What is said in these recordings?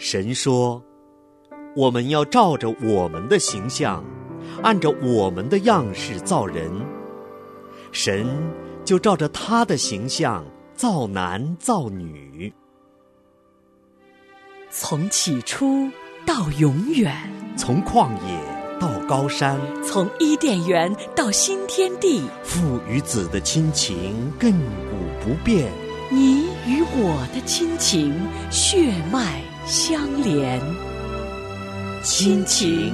神说，我们要照着我们的形象，按照我们的样式造人。神就照着他的形象造男造女。从起初到永远，从旷野到高山，从伊甸园到新天地，父与子的亲情亘古不变，你与我的亲情血脉相连，亲情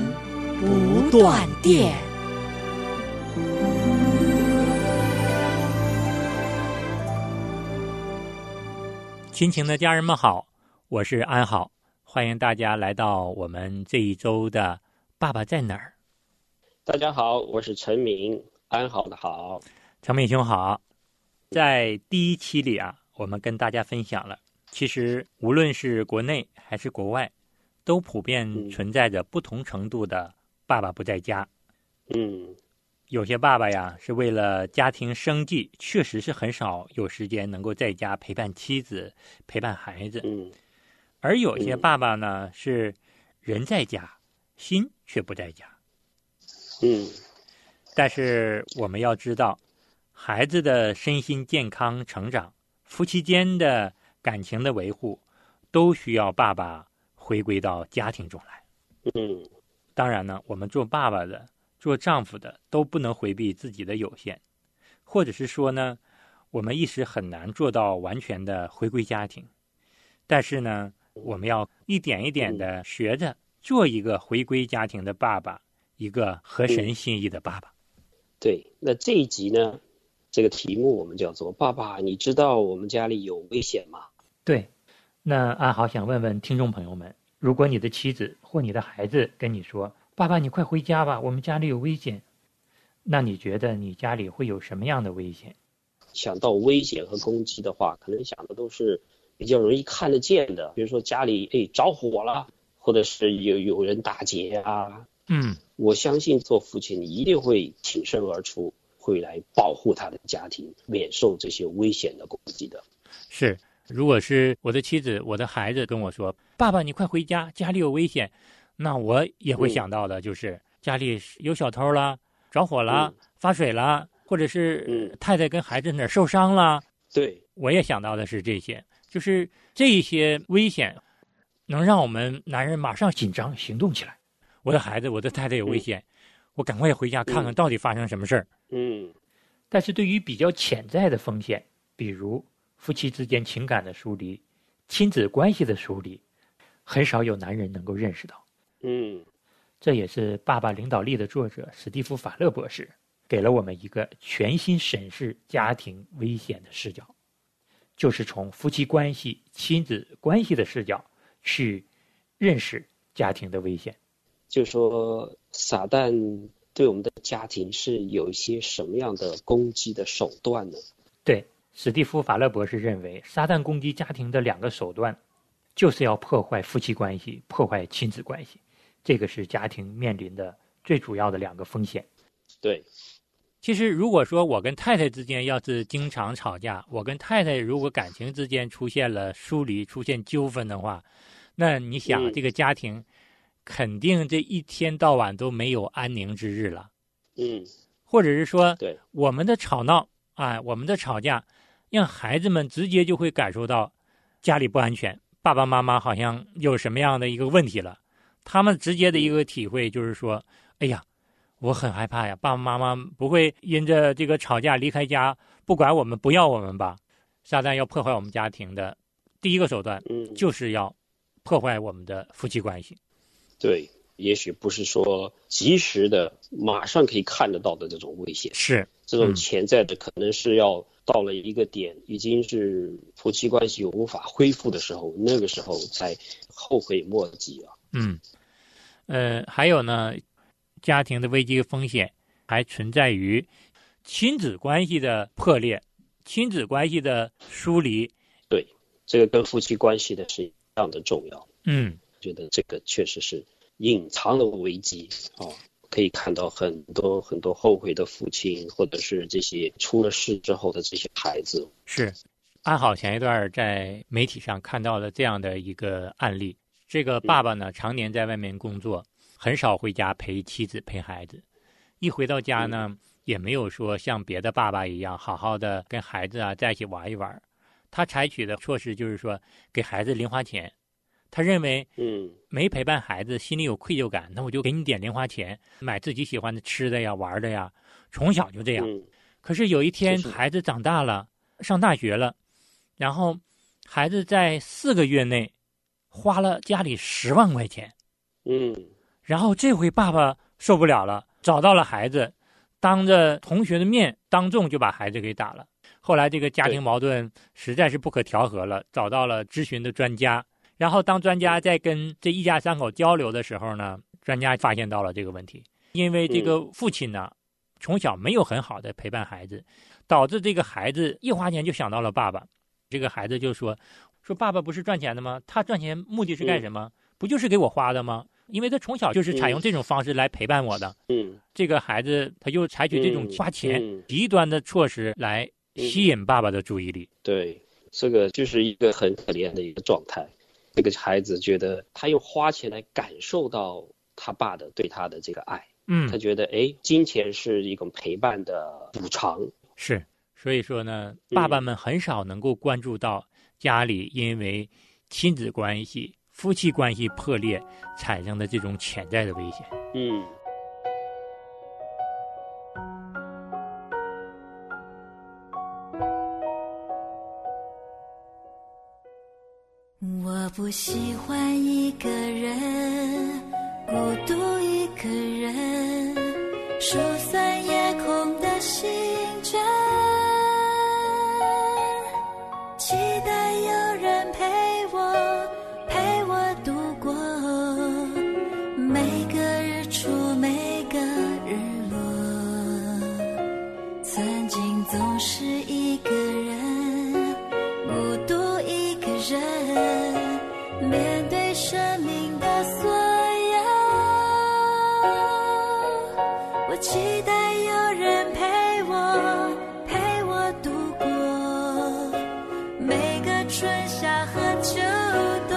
不断电。亲情的家人们好，我是安好，欢迎大家来到我们这一周的爸爸在哪儿。大家好，我是陈明，安好的好。陈明兄好。在第一期里啊，我们跟大家分享了，其实无论是国内还是国外，都普遍存在着不同程度的爸爸不在家。有些爸爸呀，是为了家庭生计，确实是很少有时间能够在家陪伴妻子、陪伴孩子。而有些爸爸呢，是人在家，心却不在家。但是我们要知道，孩子的身心健康成长，夫妻间的感情的维护，都需要爸爸回归到家庭中来。当然呢，我们做爸爸的、做丈夫的都不能回避自己的有限，或者是说呢，我们一时很难做到完全的回归家庭。但是呢，我们要一点一点的学着做一个回归家庭的爸爸，一个合神心意的爸爸。对，那这一集呢，这个题目我们叫做“爸爸，你知道我们家里有危险吗？”对。那安好想问问听众朋友们，如果你的妻子或你的孩子跟你说，爸爸你快回家吧，我们家里有危险，那你觉得你家里会有什么样的危险？想到危险和攻击的话，可能想的都是比较容易看得见的，比如说家里着火了，或者是有人打劫啊。我相信做父亲你一定会挺身而出，会来保护他的家庭免受这些危险的攻击的。是，如果是我的妻子、我的孩子跟我说，爸爸你快回家，家里有危险，那我也会想到的就是、家里有小偷了，着火了、发水了，或者是、太太跟孩子哪受伤了。对，我也想到的是这些，就是这些危险能让我们男人马上紧张行动起来。我的孩子、我的太太有危险，我赶快回家看看到底发生什么事儿。但是对于比较潜在的风险，比如夫妻之间情感的疏离、亲子关系的疏离，很少有男人能够认识到。这也是《爸爸领导力》的作者史蒂夫·法勒博士给了我们一个全新审视家庭危险的视角，就是从夫妻关系、亲子关系的视角去认识家庭的危险。就说撒旦对我们的家庭是有一些什么样的攻击的手段呢？对。史蒂夫·法勒博士认为，撒旦攻击家庭的两个手段，就是要破坏夫妻关系、破坏亲子关系，这个是家庭面临的最主要的两个风险。对，其实如果说我跟太太之间要是经常吵架，我跟太太如果感情之间出现了疏离、出现纠纷的话，那你想这个家庭肯定这一天到晚都没有安宁之日了。或者是说，对，我们的吵闹啊，我们的吵架，让孩子们直接就会感受到家里不安全，爸爸妈妈好像有什么样的一个问题了。他们直接的一个体会就是说，哎呀，我很害怕呀，爸爸妈妈不会因着这个吵架离开家，不管我们、不要我们吧。撒旦要破坏我们家庭的第一个手段，就是要破坏我们的夫妻关系。对，也许不是说及时的马上可以看得到的这种危险，是这种潜在的，可能是要到了一个点，已经是夫妻关系无法恢复的时候，那个时候才后悔莫及啊。还有呢，家庭的危机风险还存在于亲子关系的破裂、亲子关系的疏离。对，这个跟夫妻关系的是一样的重要。觉得这个确实是隐藏的危机啊，可以看到很多很多后悔的父亲，或者是这些出了事之后的这些孩子。是，安好前一段在媒体上看到了这样的一个案例，这个爸爸呢，常年在外面工作，很少回家陪妻子陪孩子。一回到家呢，也没有说像别的爸爸一样好好的跟孩子啊在一起玩一玩。他采取的措施就是说给孩子零花钱。他认为，没陪伴孩子心里有愧疚感，那我就给你点零花钱，买自己喜欢的吃的呀、玩的呀。从小就这样。可是有一天孩子长大了，上大学了，然后孩子在4个月内花了家里10万块钱，然后这回爸爸受不了了，找到了孩子，当着同学的面当众就把孩子给打了。后来这个家庭矛盾实在是不可调和了，找到了咨询的专家，然后当专家在跟这一家三口交流的时候呢，专家发现到了这个问题，因为这个父亲呢，从小没有很好的陪伴孩子，导致这个孩子一花钱就想到了爸爸。这个孩子就说爸爸不是赚钱的吗？他赚钱目的是干什么？不就是给我花的吗？因为他从小就是采用这种方式来陪伴我的。这个孩子他就采取这种花钱极端的措施来吸引爸爸的注意力。对，这个就是一个很可怜的一个状态。这个孩子觉得他用花钱来感受到他爸的对他的这个爱。他觉得金钱是一种陪伴的补偿。是，所以说呢，爸爸们很少能够关注到家里因为亲子关系、夫妻关系破裂产生的这种潜在的危险。我不喜欢一个人，孤独一个人，数算夜空的星辰，期待有人陪我度过每个日出每个日落。曾经总是一个人，孤独一个人，面对生命的所有，我期待有人陪我度过每个春夏和秋冬。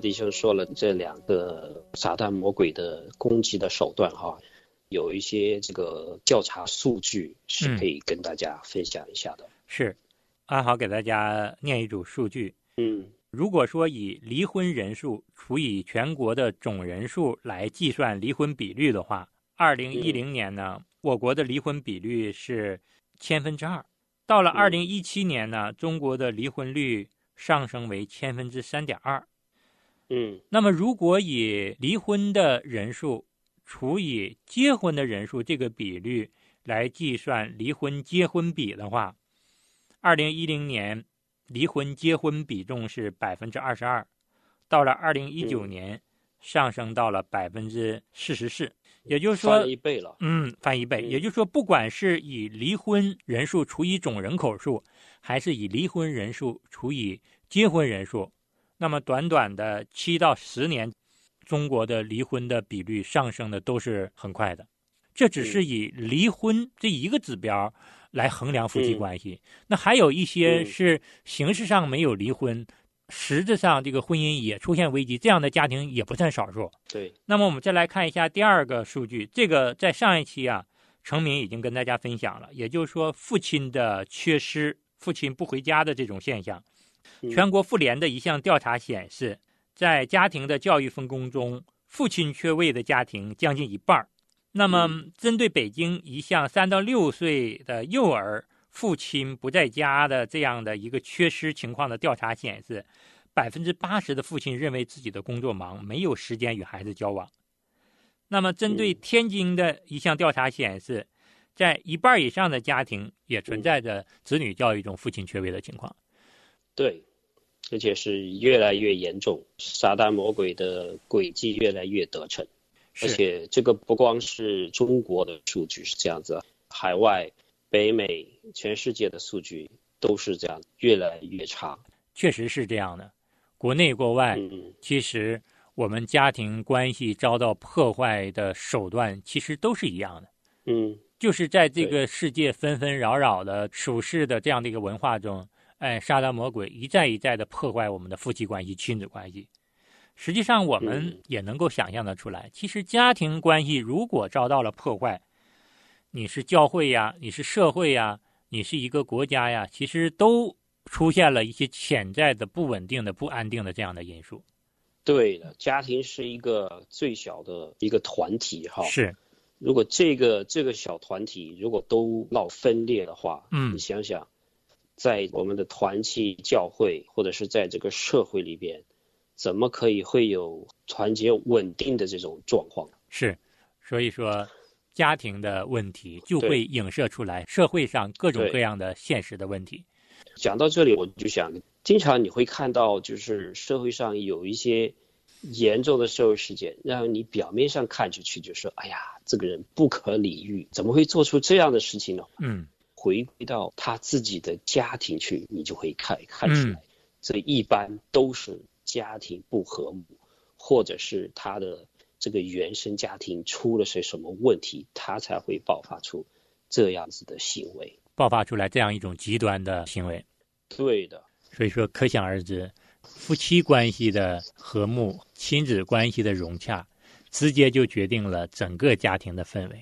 的确说了这两个撒旦魔鬼的攻击的手段哈，有一些这个调查数据是可以跟大家分享一下的。是，安好给大家念一组数据。如果说以离婚人数除以全国的总人数来计算离婚比率的话，2010年呢，我国的离婚比率是2/1000。到了2017年呢，中国的离婚率上升为2/1000。那么如果以离婚的人数除以结婚的人数这个比率来计算离婚结婚比的话，2010年离婚结婚比重是22%，到了2019年、上升到了44%，也就是说翻一倍了。翻一倍，也就是说，不管是以离婚人数除以总人口数，还是以离婚人数除以结婚人数，那么短短的7到10年，中国的离婚的比率上升的都是很快的。这只是以离婚这一个指标来衡量夫妻关系，那还有一些是形式上没有离婚，实质上这个婚姻也出现危机，这样的家庭也不算少数。对。那么我们再来看一下第二个数据，这个在上一期啊，程敏已经跟大家分享了，也就是说父亲的缺失，父亲不回家的这种现象。全国妇联的一项调查显示，在家庭的教育分工中，父亲缺位的家庭将近1半。那么针对北京一项3到6岁的幼儿父亲不在家的这样的一个缺失情况的调查显示，80%的父亲认为自己的工作忙，没有时间与孩子交往。那么针对天津的一项调查显示，在1半以上的家庭也存在着子女教育中父亲缺位的情况。对，而且是越来越严重，撒旦魔鬼的诡计越来越得逞。而且这个不光是中国的数据是这样子，海外北美全世界的数据都是这样，越来越差。确实是这样的，国内国外其实我们家庭关系遭到破坏的手段其实都是一样的。就是在这个世界纷纷扰扰的属世的这样的一个文化中，撒旦魔鬼一再一再的破坏我们的夫妻关系、亲子关系。实际上我们也能够想象得出来，其实家庭关系如果遭到了破坏，你是教会呀，你是社会呀，你是一个国家呀，其实都出现了一些潜在的不稳定的、不安定的这样的因素。对的，家庭是一个最小的一个团体哈。是。如果这个小团体如果都闹分裂的话，你想想，在我们的团契、教会或者是在这个社会里边，怎么可以会有团结稳定的这种状况？是，所以说。家庭的问题就会影射出来社会上各种各样的现实的问题。讲到这里，我就想，经常你会看到，就是社会上有一些严重的社会事件，让你表面上看出去就说，哎呀，这个人不可理喻，怎么会做出这样的事情呢？回归到他自己的家庭去，你就会看出来，这一般都是家庭不和睦，或者是他的这个原生家庭出了些什么问题，他才会爆发出这样子的行为，爆发出来这样一种极端的行为。对的，所以说可想而知，夫妻关系的和睦、亲子关系的融洽，直接就决定了整个家庭的氛围。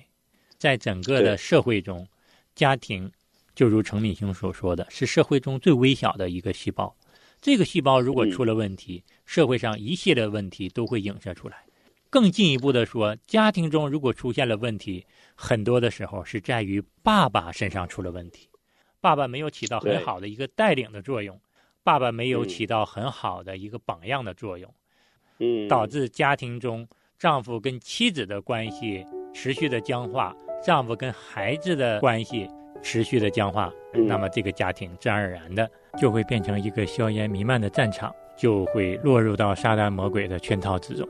在整个的社会中，家庭就如程敏兄所说的，是社会中最微小的一个细胞。这个细胞如果出了问题，社会上一系列问题都会影射出来。更进一步的说，家庭中如果出现了问题，很多的时候是在于爸爸身上出了问题。爸爸没有起到很好的一个带领的作用，爸爸没有起到很好的一个榜样的作用，导致家庭中丈夫跟妻子的关系持续的僵化，丈夫跟孩子的关系持续的僵化，那么这个家庭自然而然的就会变成一个硝烟弥漫的战场，就会落入到撒旦魔鬼的圈套之中。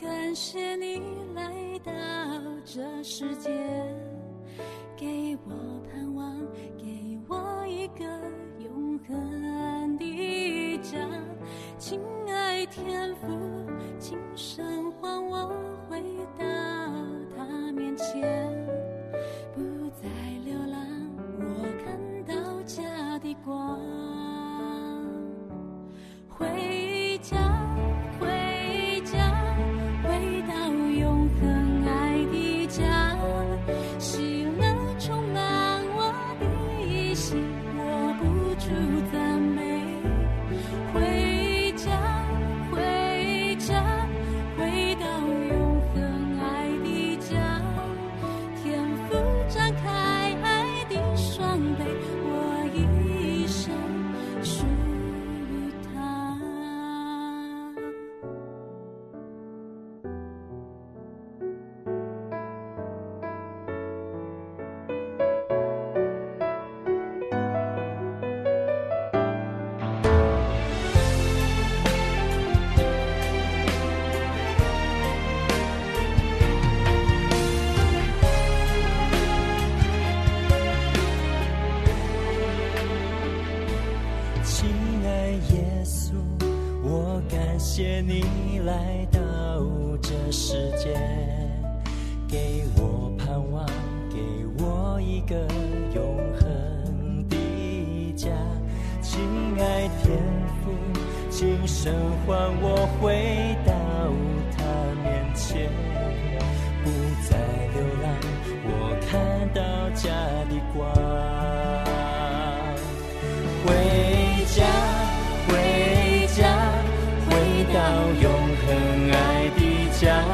感谢你来到这世界，给我盼望，给我一个永恒的家。亲爱天父，今生还我回到他面前，不再流浪，我看到家的光。回家，回到永恒爱的家。谢你来到这世界，给我盼望，给我一个永恒的家。亲爱天父，今生还我回到他面前，不再流浪，我看到家的光。回家，回家，回到永恒爱的家，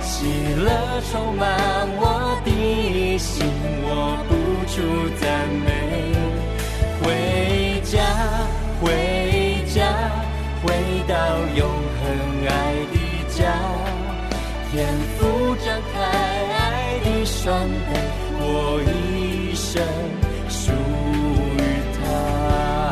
喜乐充满我的心，我不住赞美。回家，回家，回到永恒爱的家，天父张开爱的双臂，我一生属于他。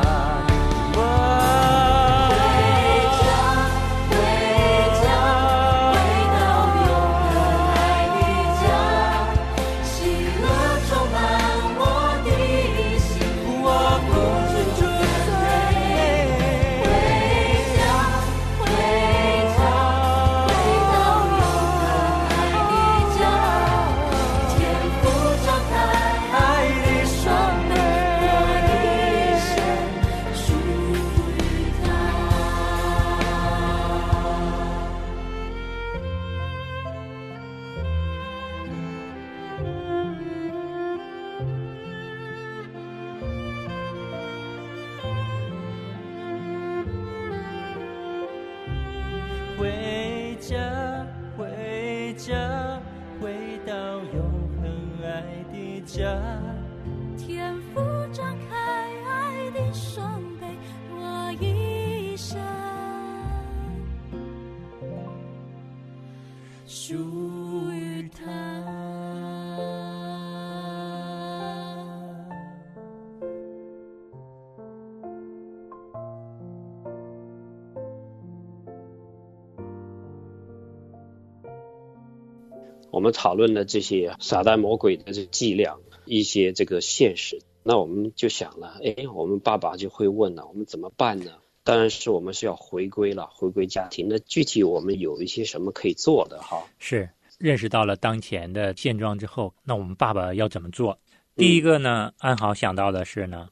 我们讨论了这些撒旦魔鬼的这伎俩，一些这个现实，那我们就想了，我们爸爸就会问了，我们怎么办呢？当然是我们是要回归了，回归家庭。那具体我们有一些什么可以做的哈？是认识到了当前的现状之后，那我们爸爸要怎么做？第一个呢，安好想到的是呢，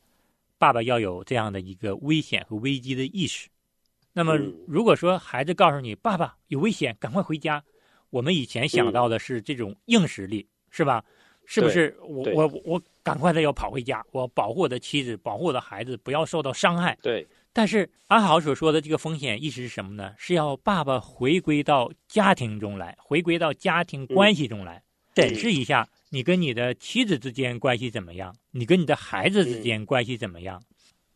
爸爸要有这样的一个危险和危机的意识。那么如果说孩子告诉你，爸爸有危险，赶快回家。我们以前想到的是这种硬实力，是吧？是不是我赶快的要跑回家，我保护我的妻子，保护我的孩子，不要受到伤害。对。但是安好所说的这个风险意识是什么呢？是要爸爸回归到家庭中来，回归到家庭关系中来，审视一下你跟你的妻子之间关系怎么样，你跟你的孩子之间关系怎么样。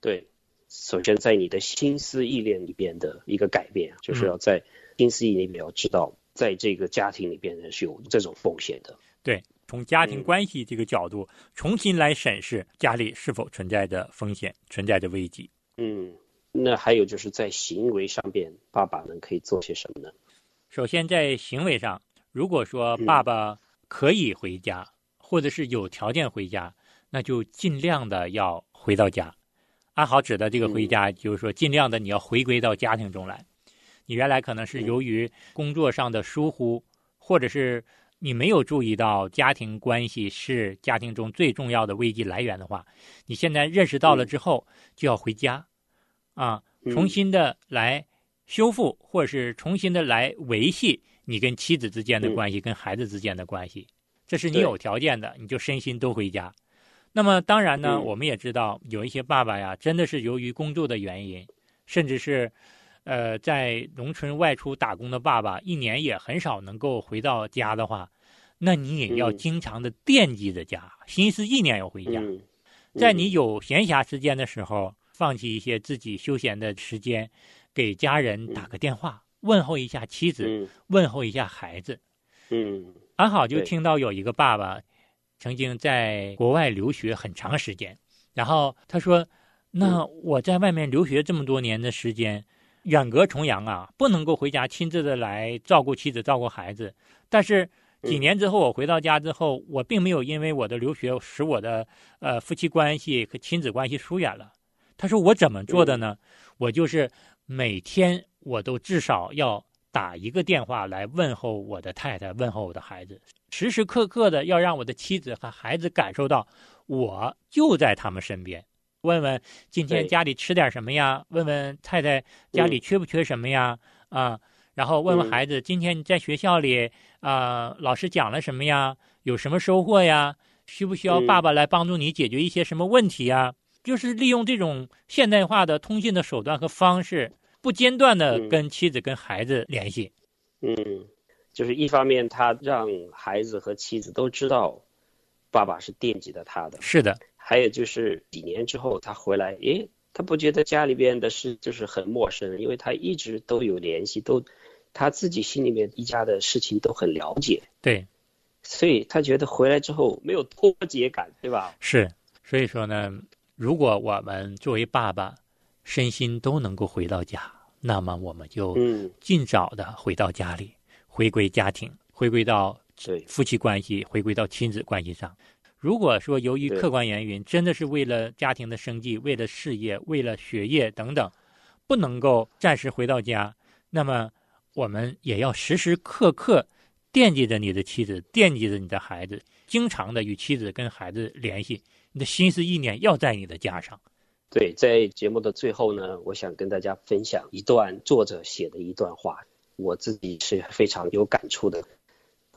对，首先在你的心思意念里边的一个改变，就是要在心思意念里面要知道。在这个家庭里边是有这种风险的。对，从家庭关系这个角度，重新来审视家里是否存在着风险，存在着危机。那还有就是在行为上边，爸爸能可以做些什么呢？首先在行为上，如果说爸爸可以回家，或者是有条件回家，那就尽量的要回到家。安好指的这个回家，就是说尽量的你要回归到家庭中来。你原来可能是由于工作上的疏忽，或者是你没有注意到家庭关系是家庭中最重要的危机来源的话，你现在认识到了之后就要回家啊，重新的来修复，或者是重新的来维系你跟妻子之间的关系，跟孩子之间的关系，这是你有条件的，你就身心都回家。那么当然呢，我们也知道有一些爸爸呀，真的是由于工作的原因，甚至是在农村外出打工的爸爸，一年也很少能够回到家的话，那你也要经常的惦记着家，心思意念要回家。在你有闲暇时间的时候，放弃一些自己休闲的时间，给家人打个电话，问候一下妻子，问候一下孩子。安好就听到有一个爸爸曾经在国外留学很长时间，然后他说，那我在外面留学这么多年的时间，远隔重洋啊，不能够回家亲自的来照顾妻子，照顾孩子。但是几年之后我回到家之后，我并没有因为我的留学使我的夫妻关系和亲子关系疏远了。他说我怎么做的呢？我就是每天我都至少要打一个电话来问候我的太太，问候我的孩子，时时刻刻的要让我的妻子和孩子感受到我就在他们身边。问问今天家里吃点什么呀，问问太太家里缺不缺什么呀，然后问问孩子今天在学校里老师讲了什么呀，有什么收获呀，需不需要爸爸来帮助你解决一些什么问题呀，就是利用这种现代化的通信的手段和方式，不间断的跟妻子跟孩子联系。就是一方面他让孩子和妻子都知道爸爸是惦记着他的，是的，还有就是几年之后他回来，他不觉得家里边的事就是很陌生，因为他一直都有联系，都他自己心里面一家的事情都很了解，对，所以他觉得回来之后没有脱节感，对吧？是，所以说呢，如果我们作为爸爸身心都能够回到家，那么我们就尽早的回到家里，回归家庭，回归到夫妻关系，回归到亲子关系上。如果说由于客观原因，真的是为了家庭的生计，为了事业，为了学业等等，不能够暂时回到家，那么我们也要时时刻刻惦记着你的妻子，惦记着你的孩子，经常的与妻子跟孩子联系，你的心思意念要在你的家上。对，在节目的最后呢，我想跟大家分享一段作者写的一段话，我自己是非常有感触的，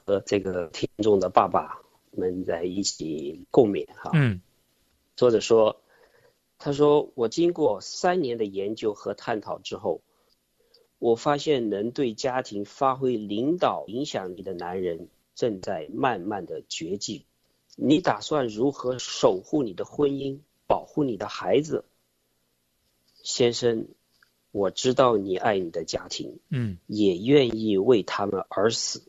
和这个听众的爸爸们在一起共勉哈。作者说，他说，我经过3年的研究和探讨之后，我发现能对家庭发挥领导影响力的男人正在慢慢的绝迹。你打算如何守护你的婚姻，保护你的孩子？先生，我知道你爱你的家庭，也愿意为他们而死，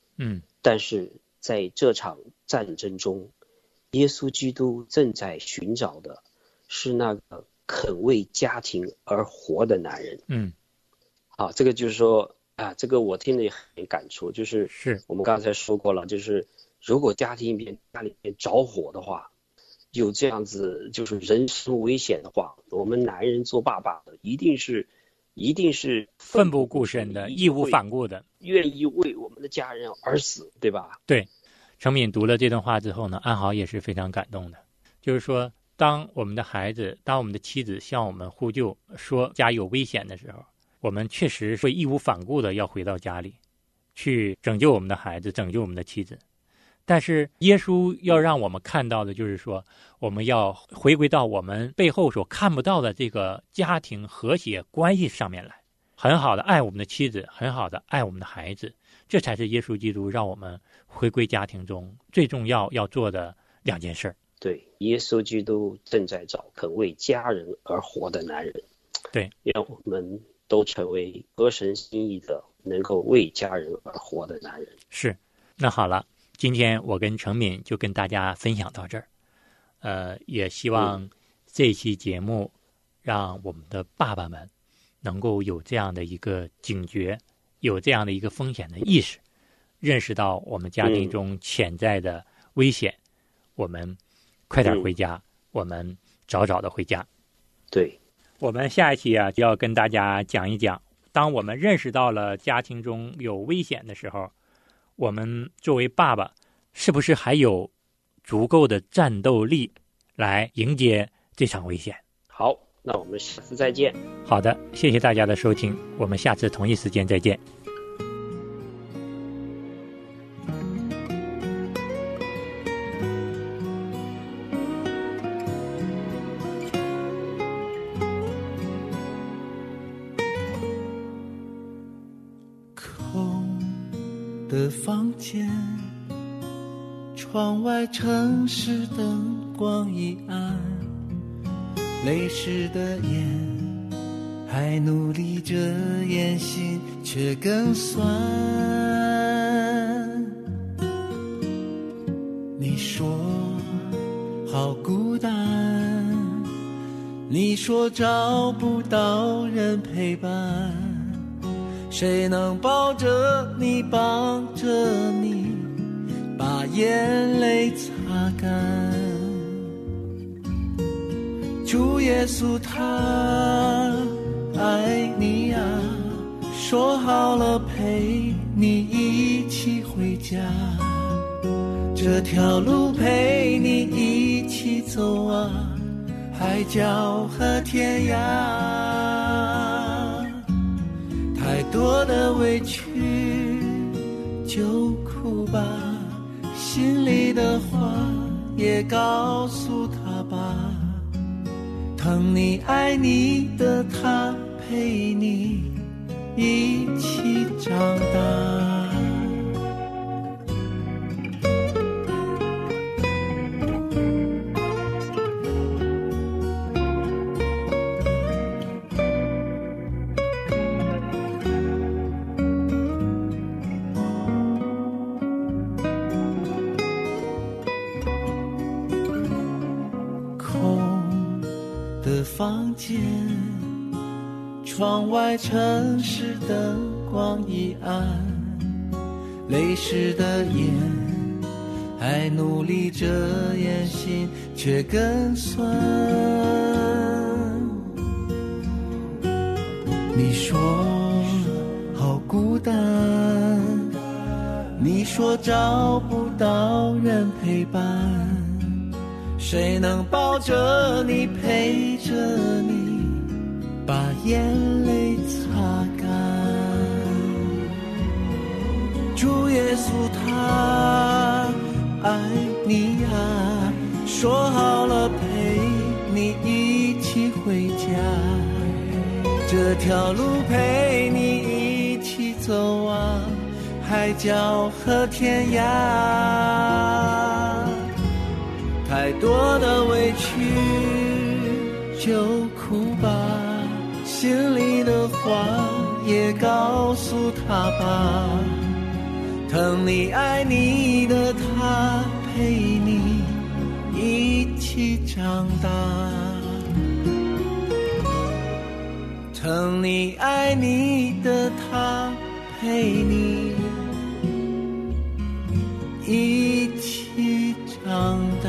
但是在这场战争中，耶稣基督正在寻找的是那个肯为家庭而活的男人。好，这个就是说这个我听了也很感触，就是我们刚才说过了，就是如果家里面着火的话，有这样子就是人身危险的话，我们男人做爸爸的一定是奋不顾身的，义无反顾的，愿意为我们的家人而死，对吧？对。程敏读了这段话之后呢，安好也是非常感动的。就是说，当我们的孩子，当我们的妻子向我们呼救，说家有危险的时候，我们确实会义无反顾的要回到家里，去拯救我们的孩子，拯救我们的妻子。但是耶稣要让我们看到的，就是说，我们要回归到我们背后所看不到的这个家庭和谐关系上面来，很好的爱我们的妻子，很好的爱我们的孩子。这才是耶稣基督让我们回归家庭中最重要要做的两件事。对，耶稣基督正在找肯为家人而活的男人。对，让我们都成为合神心意的，能够为家人而活的男人。是，那好了，今天我跟程敏就跟大家分享到这儿。也希望这期节目让我们的爸爸们能够有这样的一个警觉，有这样的一个风险的意识，认识到我们家庭中潜在的危险，我们快点回家，我们早早的回家。对，我们下一期就要跟大家讲一讲，当我们认识到了家庭中有危险的时候，我们作为爸爸是不是还有足够的战斗力来迎接这场危险？好，那我们下次再见。好的，谢谢大家的收听，我们下次同一时间再见。空的房间，窗外城市灯光已暗，泪湿的眼还努力遮掩，心却更酸。你说好孤单，你说找不到人陪伴，谁能抱着你，帮着你把眼泪擦干？主耶稣他爱你啊，说好了陪你一起回家，这条路陪你一起走啊，海角和天涯，太多的委屈就哭吧，心里的话也告诉他吧，疼你爱你的他陪你一起长大。空的房间，窗外城市灯光已暗，泪湿的眼还努力遮掩，心却更酸。你说好孤单，你说找不到人陪伴，谁能抱着你陪着你把眼泪擦干，主耶稣他爱你啊，说好了陪你一起回家，这条路陪你一起走啊，海角和天涯，太多的委屈就哭吧，心里的话也告诉他吧，疼你爱你的他陪你一起长大，疼你爱你的他陪你一起长大。